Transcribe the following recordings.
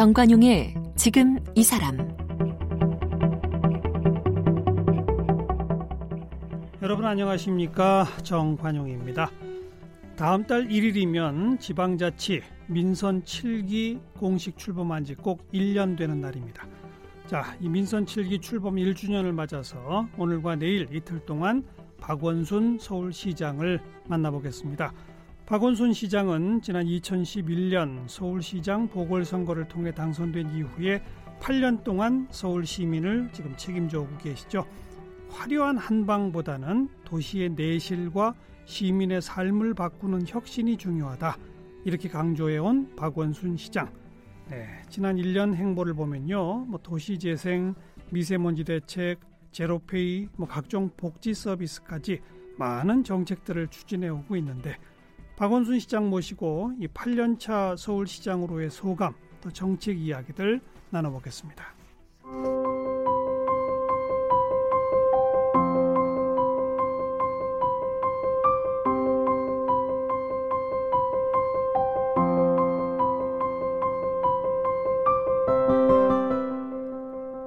정관용의 지금 이 사람. 여러분 안녕하십니까? 정관용입니다. 다음 달 1일이면 지방자치 민선 7기 공식 출범한 지 꼭 1년 되는 날입니다. 자, 이 민선 7기 출범 1주년을 맞아서 오늘과 내일 이틀 동안 박원순 서울시장을 만나보겠습니다. 박원순 시장은 지난 2011년 서울시장 보궐선거를 통해 당선된 이후에 8년 동안 서울 시민을 지금 책임져 오고 계시죠. 화려한 한방보다는 도시의 내실과 시민의 삶을 바꾸는 혁신이 중요하다, 이렇게 강조해온 박원순 시장. 네, 지난 1년 행보를 보면요, 도시재생, 미세먼지 대책, 제로페이, 각종 복지 서비스까지 많은 정책들을 추진해오고 있는데, 박원순 시장 모시고 이 8년차 서울시장으로의 소감, 또 정책 이야기들 나눠보겠습니다.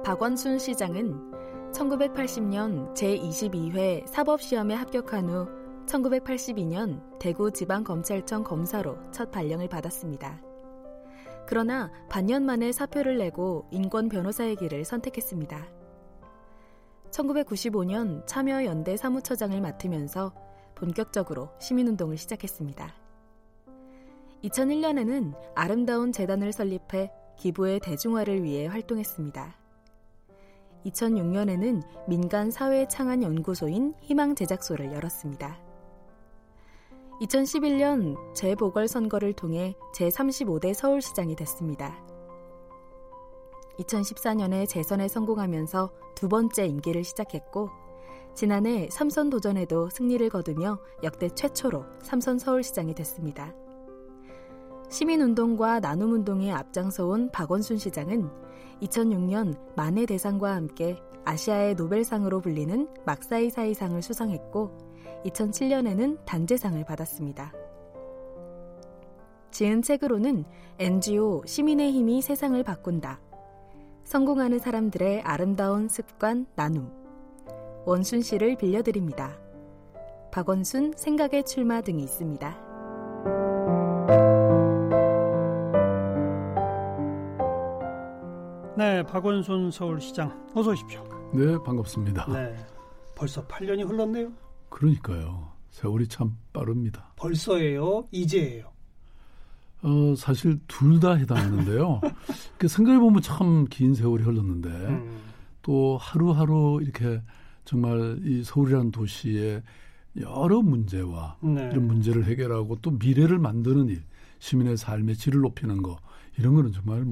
박원순 시장은 1980년 제22회 사법시험에 합격한 후 1982년 대구지방검찰청 검사로 첫 발령을 받았습니다. 그러나 반년 만에 사표를 내고 인권 변호사의 길을 선택했습니다. 1995년 참여연대 사무처장을 맡으면서 본격적으로 시민운동을 시작했습니다. 2001년에는 아름다운 재단을 설립해 기부의 대중화를 위해 활동했습니다. 2006년에는 민간 사회 창안 연구소인 희망제작소를 열었습니다. 2011년 재보궐선거를 통해 제35대 서울시장이 됐습니다. 2014년에 재선에 성공하면서 두 번째 임기를 시작했고, 지난해 3선 도전에도 승리를 거두며 역대 최초로 3선 서울시장이 됐습니다. 시민운동과 나눔운동에 앞장서온 박원순 시장은 2006년 만해 대상과 함께 아시아의 노벨상으로 불리는 막사이사이상을 수상했고, 2007년에는 단재상을 받았습니다. 지은 책으로는 NGO 시민의 힘이 세상을 바꾼다, 성공하는 사람들의 아름다운 습관 나눔, 원순 씨를 빌려드립니다, 박원순 생각의 출마 등이 있습니다. 네, 박원순 서울시장 어서 오십시오. 네, 반갑습니다. 네, 벌써 8년이 흘렀네요. 그러니까요. 세월이 참 빠릅니다. 벌써예요? 이제예요? 사실 둘 다 해당하는데요. 생각해보면 참 긴 세월이 흘렀는데 또 하루하루 이렇게 정말 이 서울이라는 도시의 여러 문제와 이런 문제를 해결하고 또 미래를 만드는 일, 시민의 삶의 질을 높이는 거, 이런 거는 정말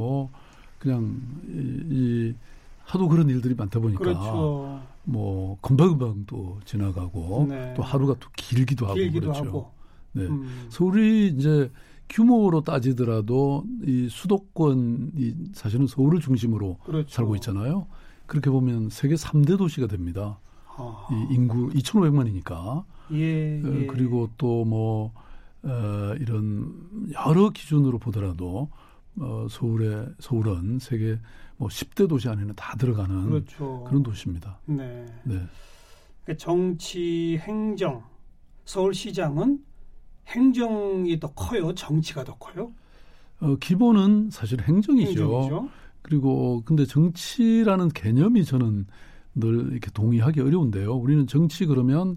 하도 그런 일들이 많다 보니까 그렇죠. 금방금방 또 지나가고 또 하루가 또 길기도 하고 그렇죠. 네. 서울이 이제 규모로 따지더라도 이 수도권이 사실은 서울을 중심으로 그렇죠. 살고 있잖아요. 그렇게 보면 세계 3대 도시가 됩니다. 아. 이 인구 2,500만이니까. 예. 그리고 또 이런 여러 기준으로 보더라도 서울은 세계 10대 도시 안에는 다 들어가는 그렇죠. 그런 도시입니다. 네. 네. 정치, 행정, 서울시장은 행정이 더 커요? 정치가 더 커요? 기본은 사실 행정이죠. 그리고 근데 정치라는 개념이 저는 늘 이렇게 동의하기 어려운데요. 우리는 정치 그러면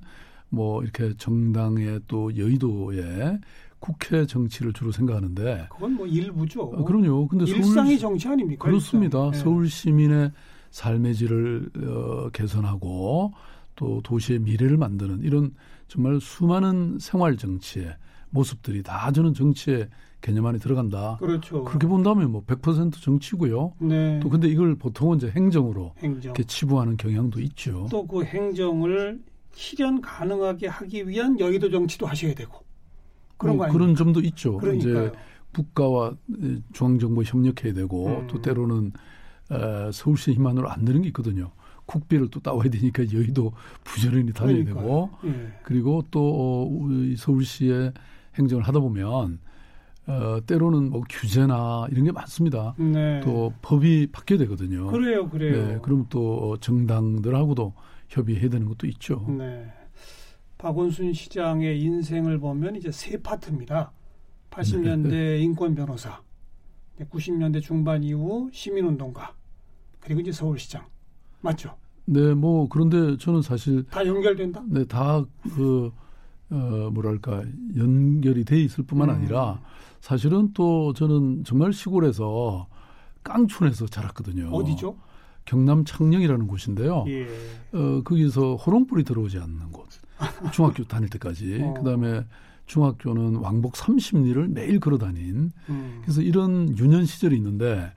이렇게 정당의 또 여의도에 국회 정치를 주로 생각하는데 그건 일부죠. 그럼요. 근데 일상이 정치 아닙니까? 그렇습니다. 네. 서울 시민의 삶의 질을 개선하고 또 도시의 미래를 만드는 이런 정말 수많은 생활 정치의 모습들이 다 저는 정치의 개념 안에 들어간다. 그렇죠. 그렇게 본다면 100% 정치고요. 네. 또 근데 이걸 보통은 이제 행정으로 이렇게 치부하는 경향도 있죠. 또 그 행정을 실현 가능하게 하기 위한 여의도 정치도 하셔야 되고. 그런 점도 있죠. 그러니까요. 이제 국가와 중앙정부 협력해야 되고 또 때로는 서울시 힘만으로 안 되는 게 있거든요. 국비를 또 따와야 되니까 여의도 부지런히 다녀야 되고 그리고 또 서울시의 행정을 하다 보면 때로는 뭐 규제나 이런 게 많습니다. 네. 또 법이 바뀌어야 되거든요. 그래요. 네, 그럼 또 정당들하고도 협의해야 되는 것도 있죠. 네. 박원순 시장의 인생을 보면 이제 세 파트입니다. 80년대 네. 인권 변호사, 90년대 중반 이후 시민운동가, 그리고 이제 서울시장. 맞죠? 네, 뭐 그런데 저는 사실 다 연결된다. 네, 다 그 뭐랄까 연결이 돼 있을 뿐만 아니라 사실은 또 저는 정말 시골에서 깡촌에서 자랐거든요. 어디죠? 경남 창녕이라는 곳인데요. 예. 거기서 호롱불이 들어오지 않는 곳. 중학교 다닐 때까지. 그다음에 중학교는 왕복 30리를 매일 걸어다닌. 그래서 이런 유년 시절이 있는데,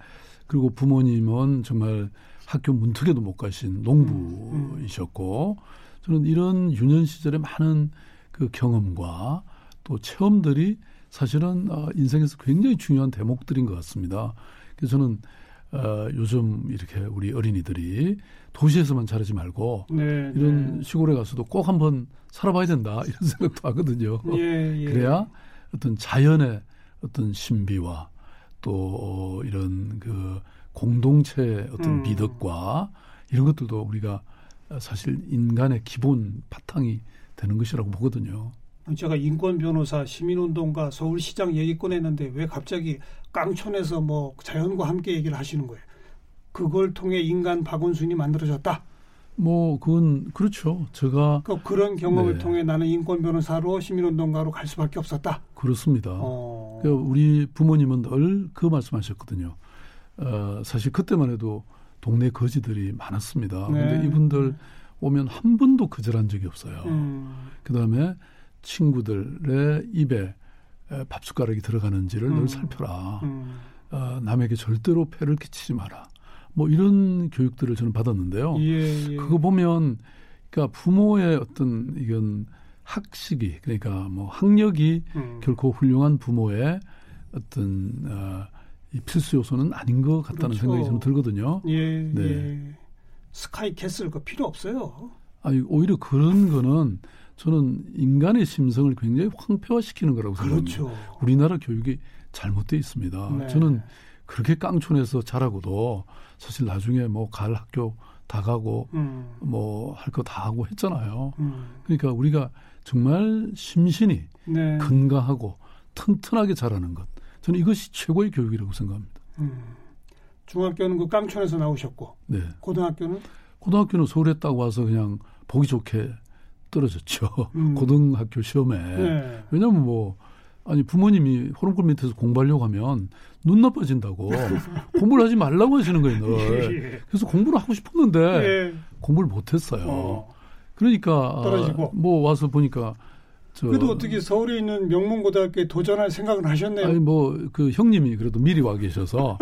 그리고 부모님은 정말 학교 문턱에도 못 가신 농부이셨고, 저는 이런 유년 시절의 많은 그 경험과 또 체험들이 사실은 인생에서 굉장히 중요한 대목들인 것 같습니다. 그래서 저는 요즘 이렇게 우리 어린이들이 도시에서만 자라지 말고 네, 이런 네. 시골에 가서도 꼭 한번 살아봐야 된다 이런 생각도 하거든요. 예, 예. 그래야 어떤 자연의 어떤 신비와 또 이런 그 공동체의 어떤 미덕과 이런 것들도 우리가 사실 인간의 기본 바탕이 되는 것이라고 보거든요. 제가 인권 변호사, 시민운동가, 서울시장 얘기 꺼냈는데 왜 갑자기 깡촌에서 뭐 자연과 함께 얘기를 하시는 거예요? 그걸 통해 인간 박원순이 만들어졌다. 뭐 그건 그렇죠. 제가 그런 경험을 네. 통해 나는 인권 변호사로 시민운동가로 갈 수밖에 없었다. 그렇습니다. 그러니까 우리 부모님은 늘 그 말씀하셨거든요. 사실 그때만 해도 동네 거지들이 많았습니다. 그런데 네. 이분들 오면 한 번도 거절한 적이 없어요. 그다음에 친구들의 입에 밥 숟가락이 들어가는지를 늘 살펴라. 남에게 절대로 폐를 끼치지 마라. 뭐 이런 교육들을 저는 받았는데요. 예, 예. 그거 보면 그러니까 부모의 어떤 이건 학식이 그러니까 뭐 학력이 결코 훌륭한 부모의 어떤 이 필수 요소는 아닌 것 같다는 그렇죠. 생각이 저는 들거든요. 예, 네. 예. 스카이캐슬 그 필요 없어요. 아니 오히려 그런 거는 저는 인간의 심성을 굉장히 황폐화시키는 거라고 생각합니다. 그렇죠. 우리나라 교육이 잘못되어 있습니다. 네. 저는 그렇게 깡촌에서 자라고도 사실 나중에 뭐 갈 학교 다 가고 뭐 할 거 다 하고 했잖아요. 그러니까 우리가 정말 심신이 네. 건강하고 튼튼하게 자라는 것. 저는 이것이 최고의 교육이라고 생각합니다. 중학교는 그 깡촌에서 나오셨고 네. 고등학교는? 고등학교는 서울에 딱 와서 그냥 보기 좋게 떨어졌죠. 고등학교 시험에. 네. 왜냐하면 뭐 아니 부모님이 호롱골 밑에서 공부하려고 하면 눈 나빠진다고 공부를 하지 말라고 하시는 거예요. 예. 그래서 공부를 하고 싶었는데 예. 공부를 못했어요. 그러니까 떨어지고. 뭐 와서 보니까 그래도 어떻게 서울에 있는 명문고등학교에 도전할 생각은 하셨네요. 아니 뭐 그 형님이 그래도 미리 와 계셔서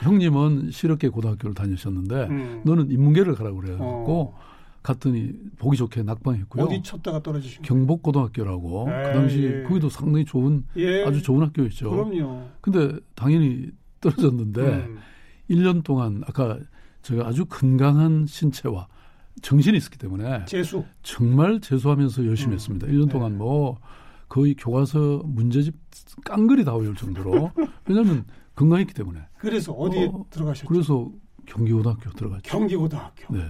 형님은 실업계 고등학교를 다니셨는데 너는 인문계를 가라고 그래갖고 갔더니 보기 좋게 낙방했고요. 어디 쳤다가 떨어지신 거예요? 경복고등학교라고. 그 당시 예. 거기도 상당히 좋은 예. 아주 좋은 학교였죠. 그럼요. 근데 당연히 떨어졌는데 1년 동안 아까 제가 아주 건강한 신체와 정신이 있었기 때문에 재수. 정말 재수하면서 열심히 했습니다. 1년 동안 네. 뭐 거의 교과서 문제집 깡그리 다 외울 정도로 왜냐하면 건강했기 때문에. 그래서 어디에 들어가셨죠? 그래서 경기고등학교 들어갔죠. 경기고등학교. 네.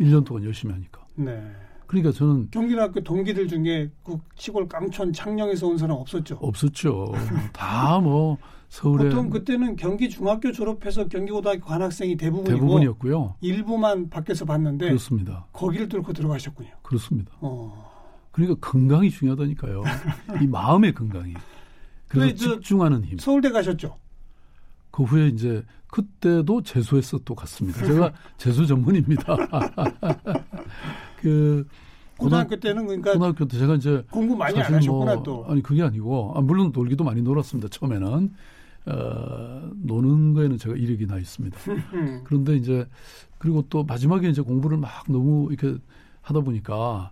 1년 동안 열심히 하니까. 네. 그러니까 저는 경기고등학교 동기들 중에 그 시골 깡촌 창녕에서 온 사람 없었죠. 없었죠. 다 뭐 서울에. 보통 그때는 경기 중학교 졸업해서 경기고등학교 간 학생이 대부분이었고요. 일부만 밖에서 봤는데. 그렇습니다. 거기를 뚫고 들어가셨군요. 그렇습니다. 그러니까 건강이 중요하다니까요. 이 마음의 건강이. 그래서 집중하는 힘. 서울대 가셨죠. 그 후에 이제 그때도 재수했어 또 갔습니다. 제가 재수 전문입니다. 그 고등학교 때는 그러니까 고등학교 때 제가 이제 공부 많이 안 하셨구나 또. 아니 그게 아니고 물론 놀기도 많이 놀았습니다. 처음에는 노는 거에는 제가 이력이 나 있습니다. 그런데 이제 그리고 또 마지막에 이제 공부를 막 너무 이렇게 하다 보니까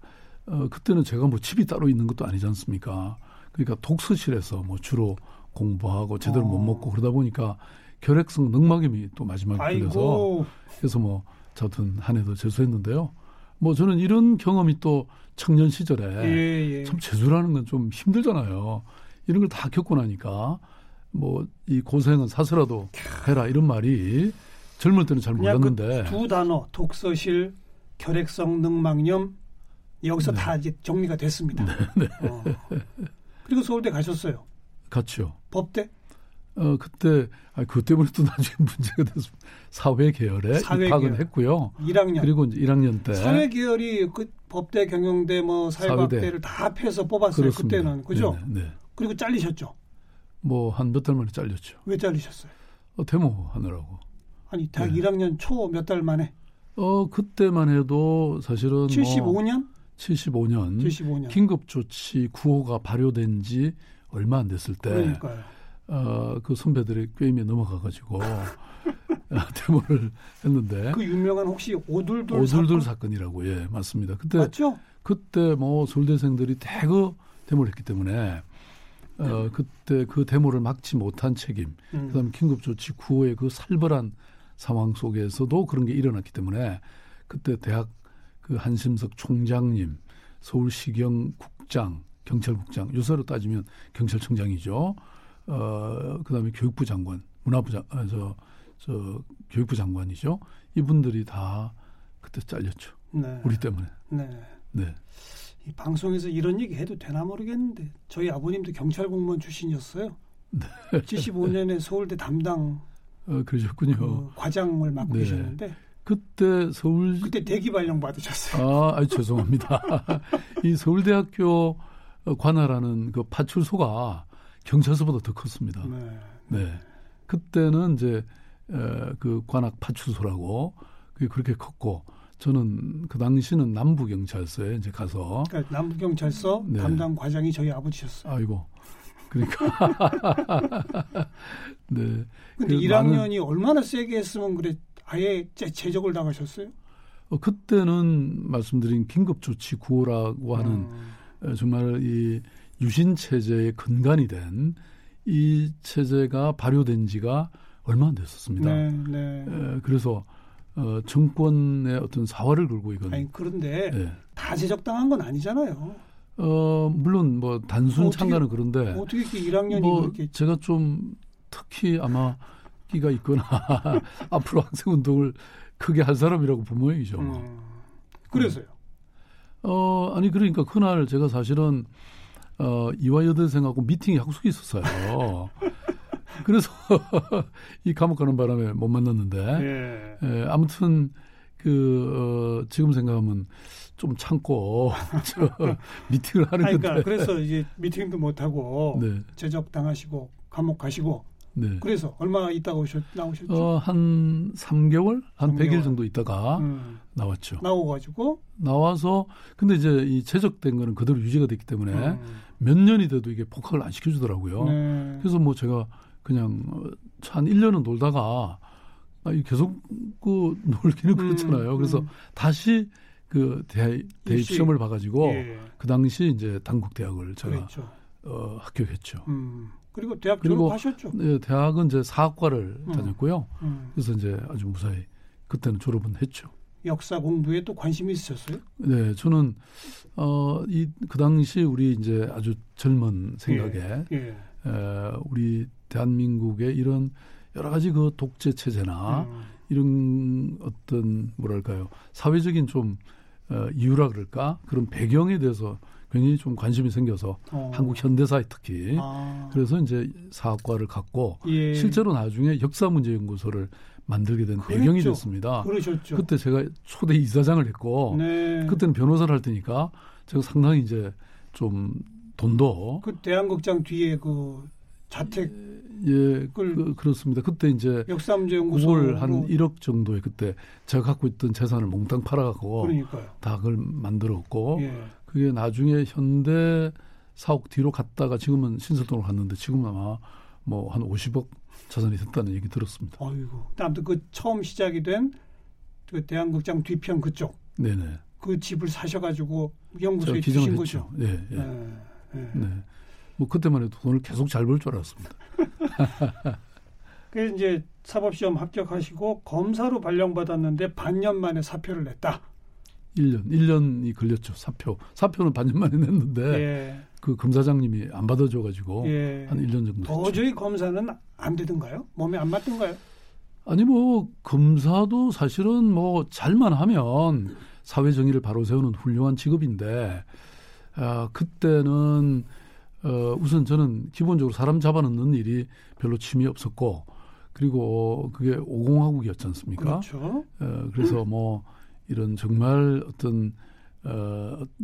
그때는 제가 뭐 집이 따로 있는 것도 아니지 않습니까? 그러니까 독서실에서 뭐 주로 공부하고 제대로 못 먹고 그러다 보니까 결핵성 늑막염이 또 마지막에 걸려서 그래서 뭐 저든 한 해도 재수했는데요. 뭐 저는 이런 경험이 또 청년 시절에 예, 예. 참 재수라는 건 좀 힘들잖아요. 이런 걸 다 겪고 나니까 뭐 이 고생은 사서라도 해라 이런 말이 젊을 때는 잘 몰랐는데. 그 두 단어 독서실, 결핵성 능막염 여기서 네. 다 이제 정리가 됐습니다. 네, 네. 그리고 서울대 가셨어요. 갔죠. 법대? 그때 그 때문에 또 나중에 문제가 됐습니다. 사회계열에 입학은 했고요. 1학년. 그리고 이제 1학년 때. 사회계열이 그 법대, 경영대, 뭐 사회과학대를 다 합해서 뽑았어요. 그렇습니다. 그때는 그죠? 네, 네. 그리고 잘리셨죠. 뭐 한 몇 달 만에 잘렸죠. 왜 잘리셨어요? 데모 하느라고. 아니 대학 네. 1학년 초 몇 달 만에? 그때만 해도 사실은 75년? 75년 긴급조치 9호가 발효된 지 얼마 안 됐을 때 그러니까요. 그 선배들의 꾀임에 넘어가가지고 데모를 했는데 그 유명한 혹시 오둘둘 사건이라고 예 맞습니다. 그때 맞죠? 그때 뭐 서울대생들이 대거 데모를 했기 때문에 그때 그 데모를 막지 못한 책임 그다음에 긴급조치 9호의 그 살벌한 상황 속에서도 그런 게 일어났기 때문에 그때 대학 그 한심석 총장님, 서울시경 국장, 경찰국장, 요새로 따지면 경찰청장이죠. 그다음에 교육부 장관, 문화부 장관, 교육부 장관이죠. 이분들이 다 그때 잘렸죠. 네. 우리 때문에. 네. 네. 이 방송에서 이런 얘기 해도 되나 모르겠는데 저희 아버님도 경찰 공무원 출신이었어요. 네. 75년에 서울대 담당. 그러셨군요. 과장을 맡고 네. 계셨는데. 그때 서울 그때 대기 발령 받으셨어요. 아, 죄송합니다. 이 서울대학교 관할하는 그 파출소가 경찰서보다 더 컸습니다. 네. 네. 그때는 이제 그 관악 파출소라고 그게 그렇게 컸고 저는 그 당시는 남부 경찰서에 이제 가서 그러니까 남부 경찰서 네. 담당 과장이 저희 아버지셨어요. 아이고. 그러니까. 네. 근데 1학년이 얼마나 세게 했으면 그래 아예 제적을 당하셨어요? 그때는 말씀드린 긴급조치 9호라고 하는 정말 이 유신체제의 근간이 된 이 체제가 발효된 지가 얼마 안 됐었습니다. 네, 네. 그래서 정권의 어떤 사활을 걸고 이건. 아니, 그런데 네. 다 제적당한 건 아니잖아요. 물론 뭐 단순 참가는 그런데 어떻게 이렇게 1학년이 뭐 그렇게 제가 좀 특히 아마 끼가 있거나 앞으로 학생 운동을 크게 할 사람이라고 분명히죠. 그래서요. 아니 그러니까 그날 제가 사실은 이화 여대생하고 미팅이 약속이 있었어요. 그래서 이 감옥 가는 바람에 못 만났는데 예. 예, 아무튼 그 지금 생각하면 좀 참고 미팅을 하는 건데. 그러니까 그래서 이제 미팅도 못 하고 네. 제적 당하시고 감옥 가시고. 네. 그래서 얼마 있다가 나오셨죠? 한 3개월? 한 100일 정도 있다가 나왔죠. 나와가지고? 나와서 근데 이제 이 제적된 거는 그대로 유지가 됐기 때문에 몇 년이 돼도 이게 복학을 안 시켜주더라고요. 네. 그래서 뭐 제가 그냥 한 1년은 놀다가 계속 그 놀기는 그렇잖아요. 그래서 다시 그 대입시험을 봐가지고 예. 그 당시 이제 단국대학을 제가 그랬죠. 합격했죠. 그리고 대학 졸업하셨죠? 네, 대학은 이제 사학과를 다녔고요. 그래서 이제 아주 무사히 그때는 졸업은 했죠. 역사 공부에 또 관심이 있으셨어요? 네, 저는 그 당시 우리 이제 아주 젊은 생각에 예, 예. 우리 대한민국의 이런 여러 가지 그 독재 체제나 이런 어떤 뭐랄까요 사회적인 좀 이유라 그럴까 그런 배경에 대해서. 굉장히 좀 관심이 생겨서 한국 현대사에 특히 그래서 이제 사학과를 갖고 예. 실제로 나중에 역사문제연구소를 만들게 된 그랬죠. 배경이 됐습니다. 그러셨죠. 그때 제가 초대 이사장을 했고 네. 그때는 변호사를 할 테니까 제가 상당히 이제 좀 돈도 그 대한극장 뒤에 그 자택 예 그렇습니다. 그때 이제 역사문제연구소를 한 1억 정도에 그때 제가 갖고 있던 재산을 몽땅 팔아갖고 그러니까요. 다 그걸 만들었고. 예. 그게 나중에 현대 사옥 뒤로 갔다가 지금은 신세동으로 갔는데 지금 아마 뭐 한 50억 자산이 됐다는 얘기 들었습니다. 아이고. 아무튼 그 처음 시작이 된 그 대한극장 뒤편 그쪽. 네네. 그 집을 사셔가지고 연구소에 두신 거죠. 네, 예. 네. 네. 네. 뭐 그때만 해도 돈을 계속 잘 벌 줄 알았습니다. 그래서 이제 사법시험 합격하시고 검사로 발령받았는데 반년 만에 사표를 냈다. 1년이 걸렸죠. 사표는 반년 만에 냈는데 예. 그 검사장님이 안 받아줘가지고 예. 한 1년 정도 됐죠. 도저히 검사는 안 되던가요? 몸에 안 맞던가요? 아니 뭐 검사도 사실은 뭐 잘만 하면 사회 정의를 바로 세우는 훌륭한 직업인데 그때는 우선 저는 기본적으로 사람 잡아넣는 일이 별로 취미 없었고 그리고 그게 50하국이었지 않습니까? 그렇죠. 그래서 뭐 이런 정말 어떤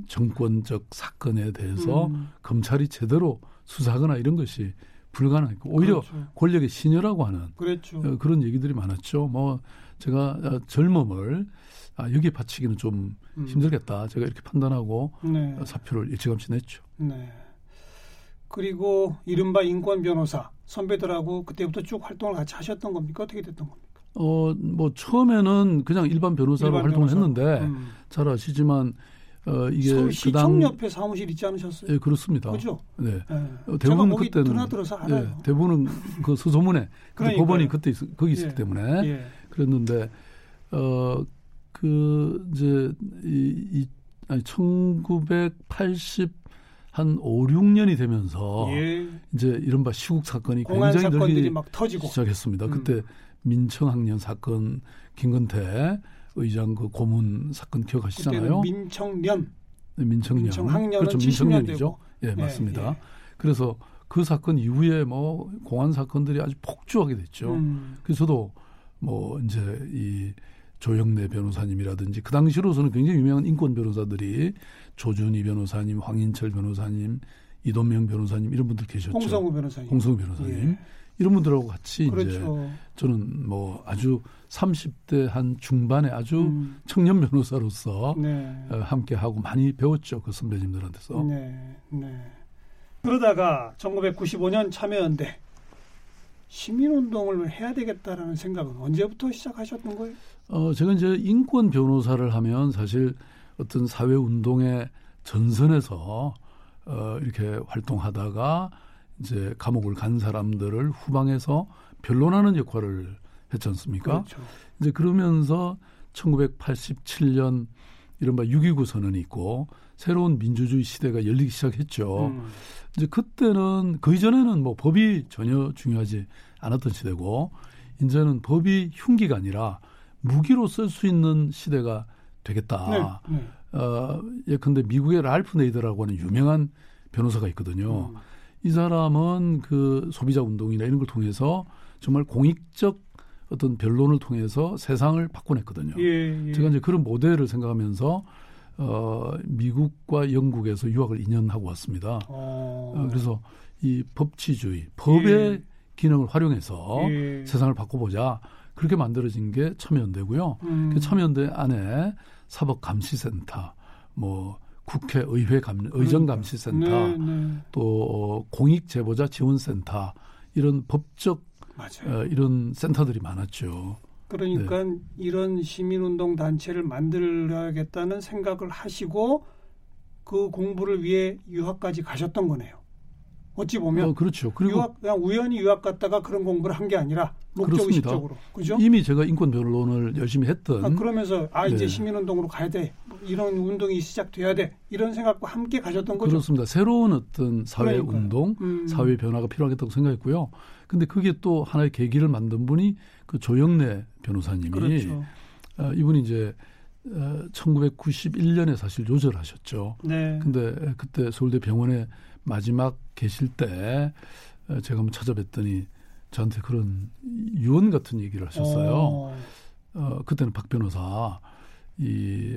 정권적 사건에 대해서 검찰이 제대로 수사하거나 이런 것이 불가능했고 오히려 그렇죠. 권력의 신여라고 하는 그렇죠. 그런 얘기들이 많았죠. 뭐 제가 젊음을 여기에 바치기는 좀 힘들겠다. 제가 이렇게 판단하고 네. 사표를 일찌감치 냈죠. 네. 그리고 이른바 인권 변호사 선배들하고 그때부터 쭉 활동을 같이 하셨던 겁니까? 어떻게 됐던 겁니까? 뭐 처음에는 그냥 일반 변호사로 활동을 했는데 잘 아시지만 이게 서울시청 옆에 사무실 있지 않으셨어요? 예, 그렇습니다. 그죠? 네. 네. 대부분 그때는 드나들어서 알아요. 예, 대부분은 그 소소문에 그때 법원이 그때 거기 있었기 예. 때문에 예. 그랬는데 그 이제 1980 한 5-6년이 되면서 예. 이제 이른바 시국 사건이 굉장히 사건들이 막 터지고 시작했습니다. 그때 민청학년 사건, 김근태 의장 그 고문 사건 기억하시잖아요. 민청년. 네, 민청학년은 그렇죠, 70년대죠. 예, 네, 맞습니다. 예. 그래서 그 사건 이후에 뭐 공안 사건들이 아주 폭주하게 됐죠. 그래서 저도 뭐 이제 이 조영래 변호사님이라든지 그 당시로서는 굉장히 유명한 인권 변호사들이 조준희 변호사님, 황인철 변호사님, 이동명 변호사님 이런 분들 계셨죠. 홍성우 변호사님. 예. 이런 분들하고 같이 그렇죠. 이제 저는 뭐 아주 30대 한 중반에 아주 청년 변호사로서 네. 함께하고 많이 배웠죠. 그 선배님들한테서. 네. 네. 그러다가 1995년 참여연대 시민운동을 해야 되겠다라는 생각은 언제부터 시작하셨던 거예요? 제가 이제 인권 변호사를 하면 사실 어떤 사회운동의 전선에서 이렇게 활동하다가 이제 감옥을 간 사람들을 후방에서 변론하는 역할을 했지 않습니까? 그렇죠. 이제 그러면서 1987년 이른바 6.29 선언이 있고 새로운 민주주의 시대가 열리기 시작했죠. 이제 그때는 그 이전에는 뭐 법이 전혀 중요하지 않았던 시대고 이제는 법이 흉기가 아니라 무기로 쓸 수 있는 시대가 되겠다. 네, 네. 예컨대 미국의 랄프 네이더라고 하는 유명한 변호사가 있거든요. 이 사람은 그 소비자 운동이나 이런 걸 통해서 정말 공익적 어떤 변론을 통해서 세상을 바꿔냈거든요. 예, 예. 제가 이제 그런 모델을 생각하면서 미국과 영국에서 유학을 2년 하고 왔습니다. 그래서 이 법치주의, 법의 예. 기능을 활용해서 예. 세상을 바꿔보자. 그렇게 만들어진 게 참여연대고요. 그 참여연대 안에 사법감시센터, 뭐 국회, 의회, 의정감시센터, 네, 네. 또 공익제보자 지원센터 이런 법적 이런 센터들이 많았죠. 그러니까 네. 이런 시민운동 단체를 만들어야겠다는 생각을 하시고 그 공부를 위해 유학까지 가셨던 거네요. 어찌 보면 그렇죠. 그리고 그냥 우연히 유학 갔다가 그런 공부를 한 게 아니라 목적의식적으로. 그죠? 이미 제가 인권 변론을 열심히 했던. 그러면서 이제 네. 시민운동으로 가야 돼. 이런 운동이 시작돼야 돼. 이런 생각과 함께 가셨던 거죠. 그렇습니다. 새로운 어떤 사회운동, 사회 변화가 필요하겠다고 생각했고요. 근데 그게 또 하나의 계기를 만든 분이 그 조영래 변호사님이 그렇죠. 이분이 이제 1991년에 사실 요절하셨죠. 네. 근데 그때 서울대 병원에 마지막 계실 때 제가 한번 찾아뵀더니 저한테 그런 유언 같은 얘기를 하셨어요. 그때는 박 변호사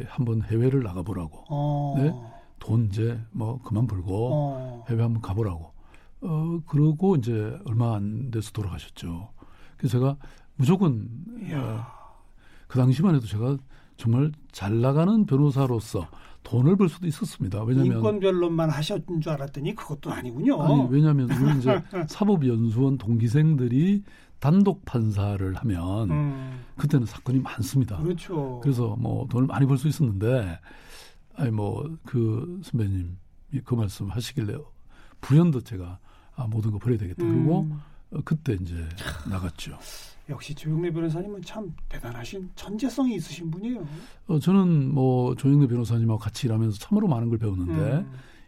한번 해외를 나가보라고. 네? 돈 이제 뭐 그만 벌고 해외 한번 가보라고. 그러고 이제 얼마 안 돼서 돌아가셨죠. 그래서 제가 무조건 그 당시만 해도 제가 정말 잘 나가는 변호사로서 돈을 벌 수도 있었습니다. 왜냐하면 인권 변론만 하셨는 줄 알았더니 그것도 아니군요. 아니 왜냐하면 우리 이제 사법연수원 동기생들이 단독 판사를 하면 그때는 사건이 많습니다. 그렇죠. 그래서 뭐 돈을 많이 벌 수 있었는데, 아니 뭐 그 선배님이 그 말씀 하시길래 불현듯 제가 모든 거 버려야 되겠다. 그리고 그때 이제 나갔죠. 역시 조영래 변호사님은 참 대단하신 천재성이 있으신 분이에요. 저는 뭐 조영래 변호사님하고 같이 일하면서 참으로 많은 걸 배웠는데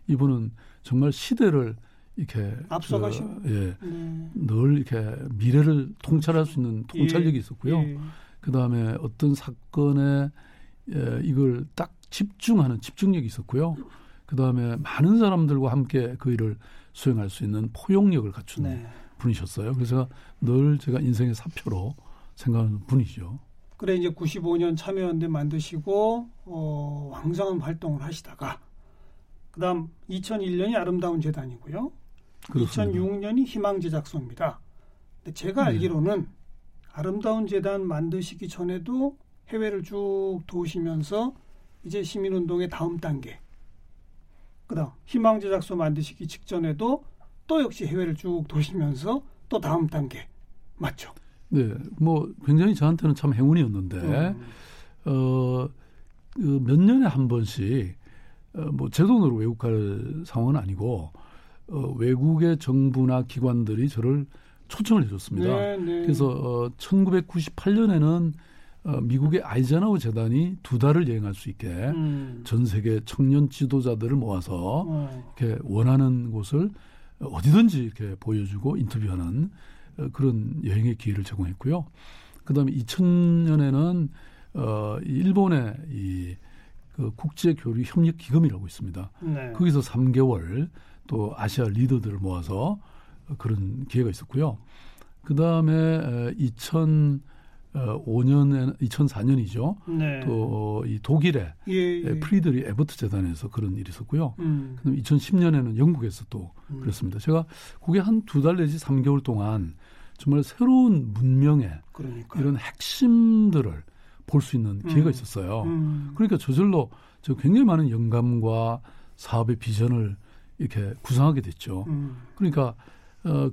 이분은 정말 시대를 이렇게 앞서가시는 예, 네. 늘 이렇게 미래를 통찰할 수 있는 통찰력이 있었고요. 예. 그 다음에 어떤 사건에 예, 이걸 딱 집중하는 집중력이 있었고요. 그 다음에 많은 사람들과 함께 그 일을 수행할 수 있는 포용력을 갖춘 네. 분이셨어요. 그래서 늘 제가 인생의 사표로 생각하는 분이죠. 그래 이제 95년 참여연대 만드시고 왕성한 활동을 하시다가 그다음 2001년이 아름다운 재단이고요. 그렇습니다. 2006년이 희망제작소입니다. 근데 제가 네. 알기로는 아름다운 재단 만드시기 전에도 해외를 쭉 도우시면서 이제 시민운동의 다음 단계 그다음 희망제작소 만드시기 직전에도 또 역시 해외를 쭉 도시면서 또 다음 단계 맞죠? 네, 뭐 굉장히 저한테는 참 행운이었는데 몇 년에 한 번씩 뭐 제 돈으로 외국 갈 상황은 아니고 외국의 정부나 기관들이 저를 초청을 해줬습니다. 네, 네. 그래서 1998년에는 미국의 아이젠하워 재단이 두 달을 여행할 수 있게 전 세계 청년 지도자들을 모아서 이렇게 원하는 곳을 어디든지 이렇게 보여주고 인터뷰하는 그런 여행의 기회를 제공했고요. 그다음에 2000년에는 일본의 이 그 국제교류협력기금이라고 있습니다. 네. 거기서 3개월 또 아시아 리더들을 모아서 그런 기회가 있었고요. 그다음에 2004년이죠. 네. 또 이 독일의 프리드리 에버트 재단에서 그런 일이 있었고요. 그다음 2010년에는 영국에서 또 그랬습니다. 제가 그게 한 두 달 내지 3개월 동안 정말 새로운 문명의 그러니까요. 이런 핵심들을 볼 수 있는 기회가 있었어요. 그러니까 저절로 저 굉장히 많은 영감과 사업의 비전을 이렇게 구상하게 됐죠. 그러니까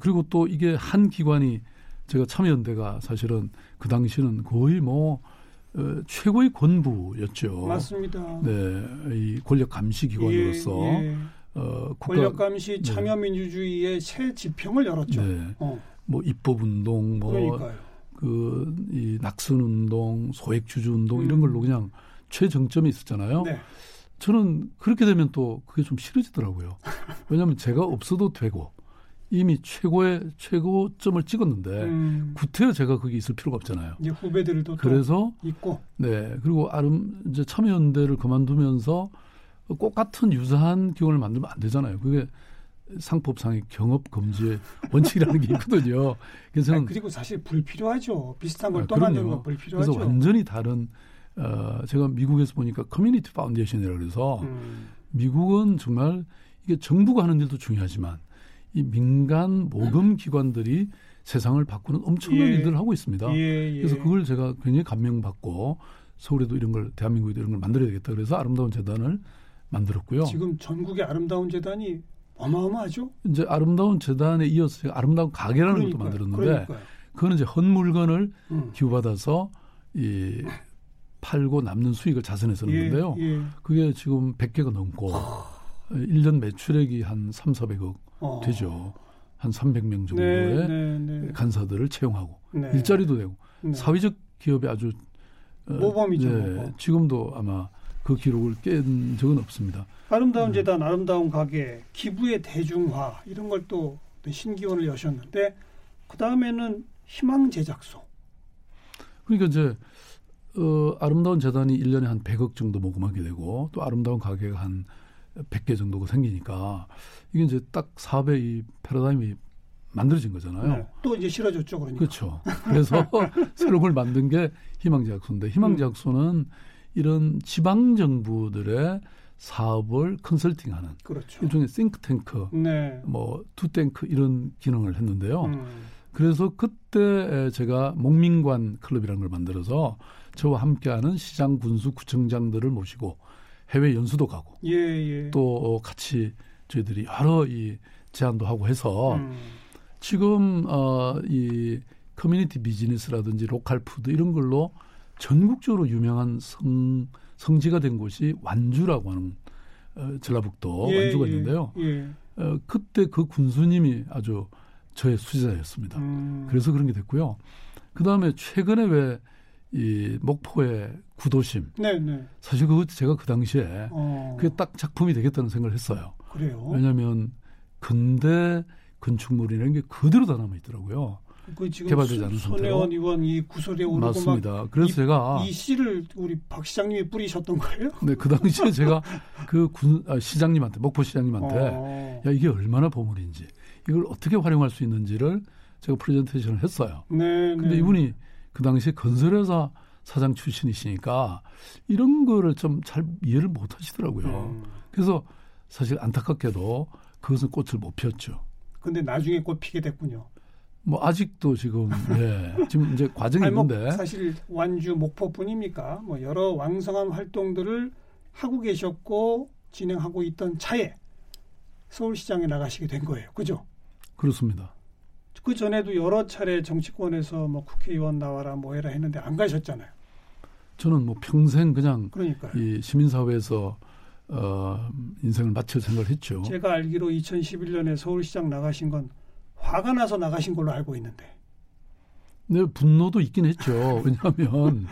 그리고 또 이게 한 기관이 제가 참여연대가 사실은 그 당시는 거의 뭐 최고의 권부였죠. 맞습니다. 네, 이 권력 감시 기관으로서 예, 예. 국가, 권력 감시 참여 민주주의의 네. 새 지평을 열었죠. 네. 뭐 입법 운동, 뭐 그 이 낙선 운동, 소액 주주 운동 이런 걸로 그냥 최정점에 있었잖아요. 네. 저는 그렇게 되면 또 그게 좀 싫어지더라고요. 왜냐하면 제가 없어도 되고. 이미 최고점을 찍었는데 구태여 제가 거기 있을 필요가 없잖아요. 이제 후배들도 그래서 있고. 네. 그리고 이제 참여연대를 그만두면서 꼭 같은 유사한 기관을 만들면 안 되잖아요. 그게 상법상의 경업 금지의 원칙이라는 게 있거든요. 그래서 그리고 사실 불필요하죠. 비슷한 걸 또 만드는 건 불필요하죠. 그래서 완전히 다른 제가 미국에서 보니까 커뮤니티 파운데이션이라고 그래서 미국은 정말 이게 정부가 하는 일도 중요하지만 이 민간 모금 기관들이 세상을 바꾸는 엄청난 일들을 하고 있습니다. 예, 예. 그래서 그걸 제가 굉장히 감명받고 서울에도 이런 걸 대한민국에도 이런 걸 만들어야 되겠다. 그래서 아름다운 재단을 만들었고요. 지금 전국의 아름다운 재단이 어마어마하죠? 이제 아름다운 재단에 이어서 제가 아름다운 가게라는 것도 만들었는데 그거는 이제 헌 물건을 기부받아서 이 팔고 남는 수익을 자선해서 넣는데요. 예, 예. 그게 지금 100개가 넘고 1년 매출액이 한 300-400억 되죠. 한 300명 정도의 간사들을 채용하고 일자리도 되고 사회적 기업이 아주 모범이죠. 모범. 지금도 아마 그 기록을 깬 적은 없습니다. 아름다운 재단, 아름다운 가게, 기부의 대중화 이런 걸 또 신기원을 여셨는데 그다음에는 희망제작소. 그러니까 이제 아름다운 재단이 1년에 한 100억 정도 모금하게 되고 또 아름다운 가게가 한 100개 정도가 생기니까 이게 이제 딱 사업의 이 패러다임이 만들어진 거잖아요. 네. 또 이제 싫어졌죠. 그러니까. 그렇죠. 그래서 새로운 걸 만든 게 희망제작소인데 희망제작소는 이런 지방정부들의 사업을 컨설팅하는 그렇죠. 일종의 싱크탱크, 네. 뭐 투탱크 이런 기능을 했는데요. 그래서 그때 제가 목민관 클럽이라는 걸 만들어서 저와 함께하는 시장, 군수, 구청장들을 모시고 해외 연수도 가고 또 같이 저희들이 여러 이 제안도 하고 해서 지금 이 커뮤니티 비즈니스라든지 로컬 푸드 이런 걸로 전국적으로 유명한 성지가 된 곳이 완주라고 하는 전라북도 완주가 있는데요. 그때 그 군수님이 아주 저의 수제자였습니다. 그래서 그런 게 됐고요. 그다음에 최근에 왜 이 목포의 구도심. 네네. 사실 그 제가 그 당시에 그게 딱 작품이 되겠다는 생각을 했어요. 그래요? 왜냐하면 근대 건축물이라는 게 그대로 다 남아 있더라고요. 그 지금 개발되지 않은 상태로. 손혜원 의원이 구설에 오르고 맞습니다. 그래서 제가 이 씨를 우리 박 시장님이 뿌리셨던 거예요? 네, 그 당시에 제가 그 시장님한테 목포 시장님한테 야 이게 얼마나 보물인지 이걸 어떻게 활용할 수 있는지를 제가 프레젠테이션을 했어요. 네. 근데 이분이 그 당시에 건설회사 사장 출신이시니까 이런 거를 좀 잘 이해를 못 하시더라고요. 그래서 사실 안타깝게도 그것은 꽃을 못 피웠죠. 근데 나중에 꽃 피게 됐군요. 뭐 아직도 지금 예, 지금 이제 과정이 있는데 사실 완주 목포뿐입니까? 뭐 여러 왕성한 활동들을 하고 계셨고 진행하고 있던 차에 서울시장에 나가시게 된 거예요. 그죠? 그렇습니다. 그 전에도 여러 차례 정치권에서 뭐 국회의원 나와라 뭐 해라 했는데 안 가셨잖아요. 저는 뭐 평생 그냥 그러니까요. 이 시민사회에서 인생을 마칠 생각을 했죠. 제가 알기로 2011년에 서울시장 나가신 건 화가 나서 나가신 걸로 알고 있는데. 네, 분노도 있긴 했죠. 왜냐하면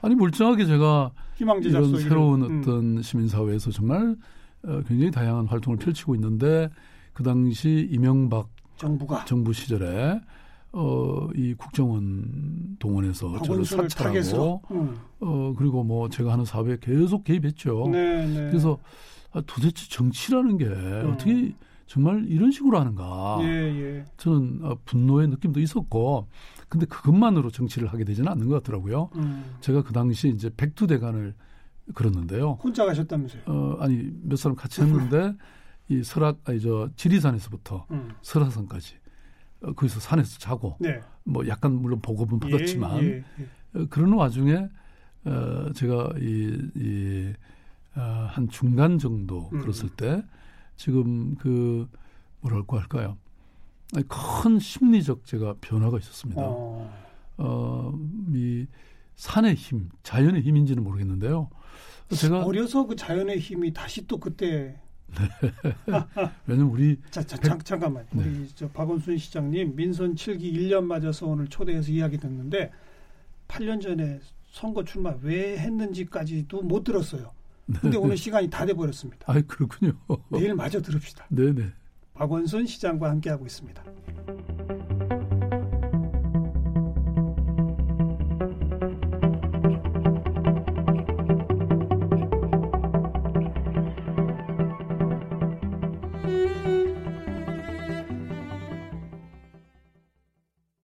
아니 멀쩡하게 제가 희망제작소 이런 새로운 어떤 시민사회에서 정말 굉장히 다양한 활동을 펼치고 있는데 그 당시 이명박 정부 시절에 이 국정원 동원해서 저를 사찰하고 그리고 뭐 제가 하는 사업에 계속 개입했죠. 네, 네. 그래서 도대체 정치라는 게 어떻게 정말 이런 식으로 하는가. 예, 예. 저는 분노의 느낌도 있었고 근데 그것만으로 정치를 하게 되지는 않는 것 같더라고요. 제가 그 당시 이제 백두대간을 걸었는데요. 혼자 가셨다면서요? 아니 몇 사람 같이 했는데 이 지리산에서부터 설악산까지 거기서 산에서 자고 네. 뭐 약간 물론 보급은 받았지만 그런 와중에 제가 한 중간 정도 그랬을 때 지금 그 뭐랄까 할까요? 아니, 큰 심리적 제가 변화가 있었습니다. 이 산의 힘, 자연의 힘인지는 모르겠는데요. 제가 어려서 그 자연의 힘이 다시 또 그때. 네. 왜냐면 우리 잠깐만. 네. 우리 저 박원순 시장님 민선 7기 1년 맞아서 오늘 초대해서 이야기 듣는데 8년 전에 선거 출마 왜 했는지까지도 못 들었어요. 근데 네. 오늘 시간이 다 돼버렸습니다. 아, 그렇군요. 내일 마저 들읍시다. 네네. 박원순 시장과 함께하고 있습니다.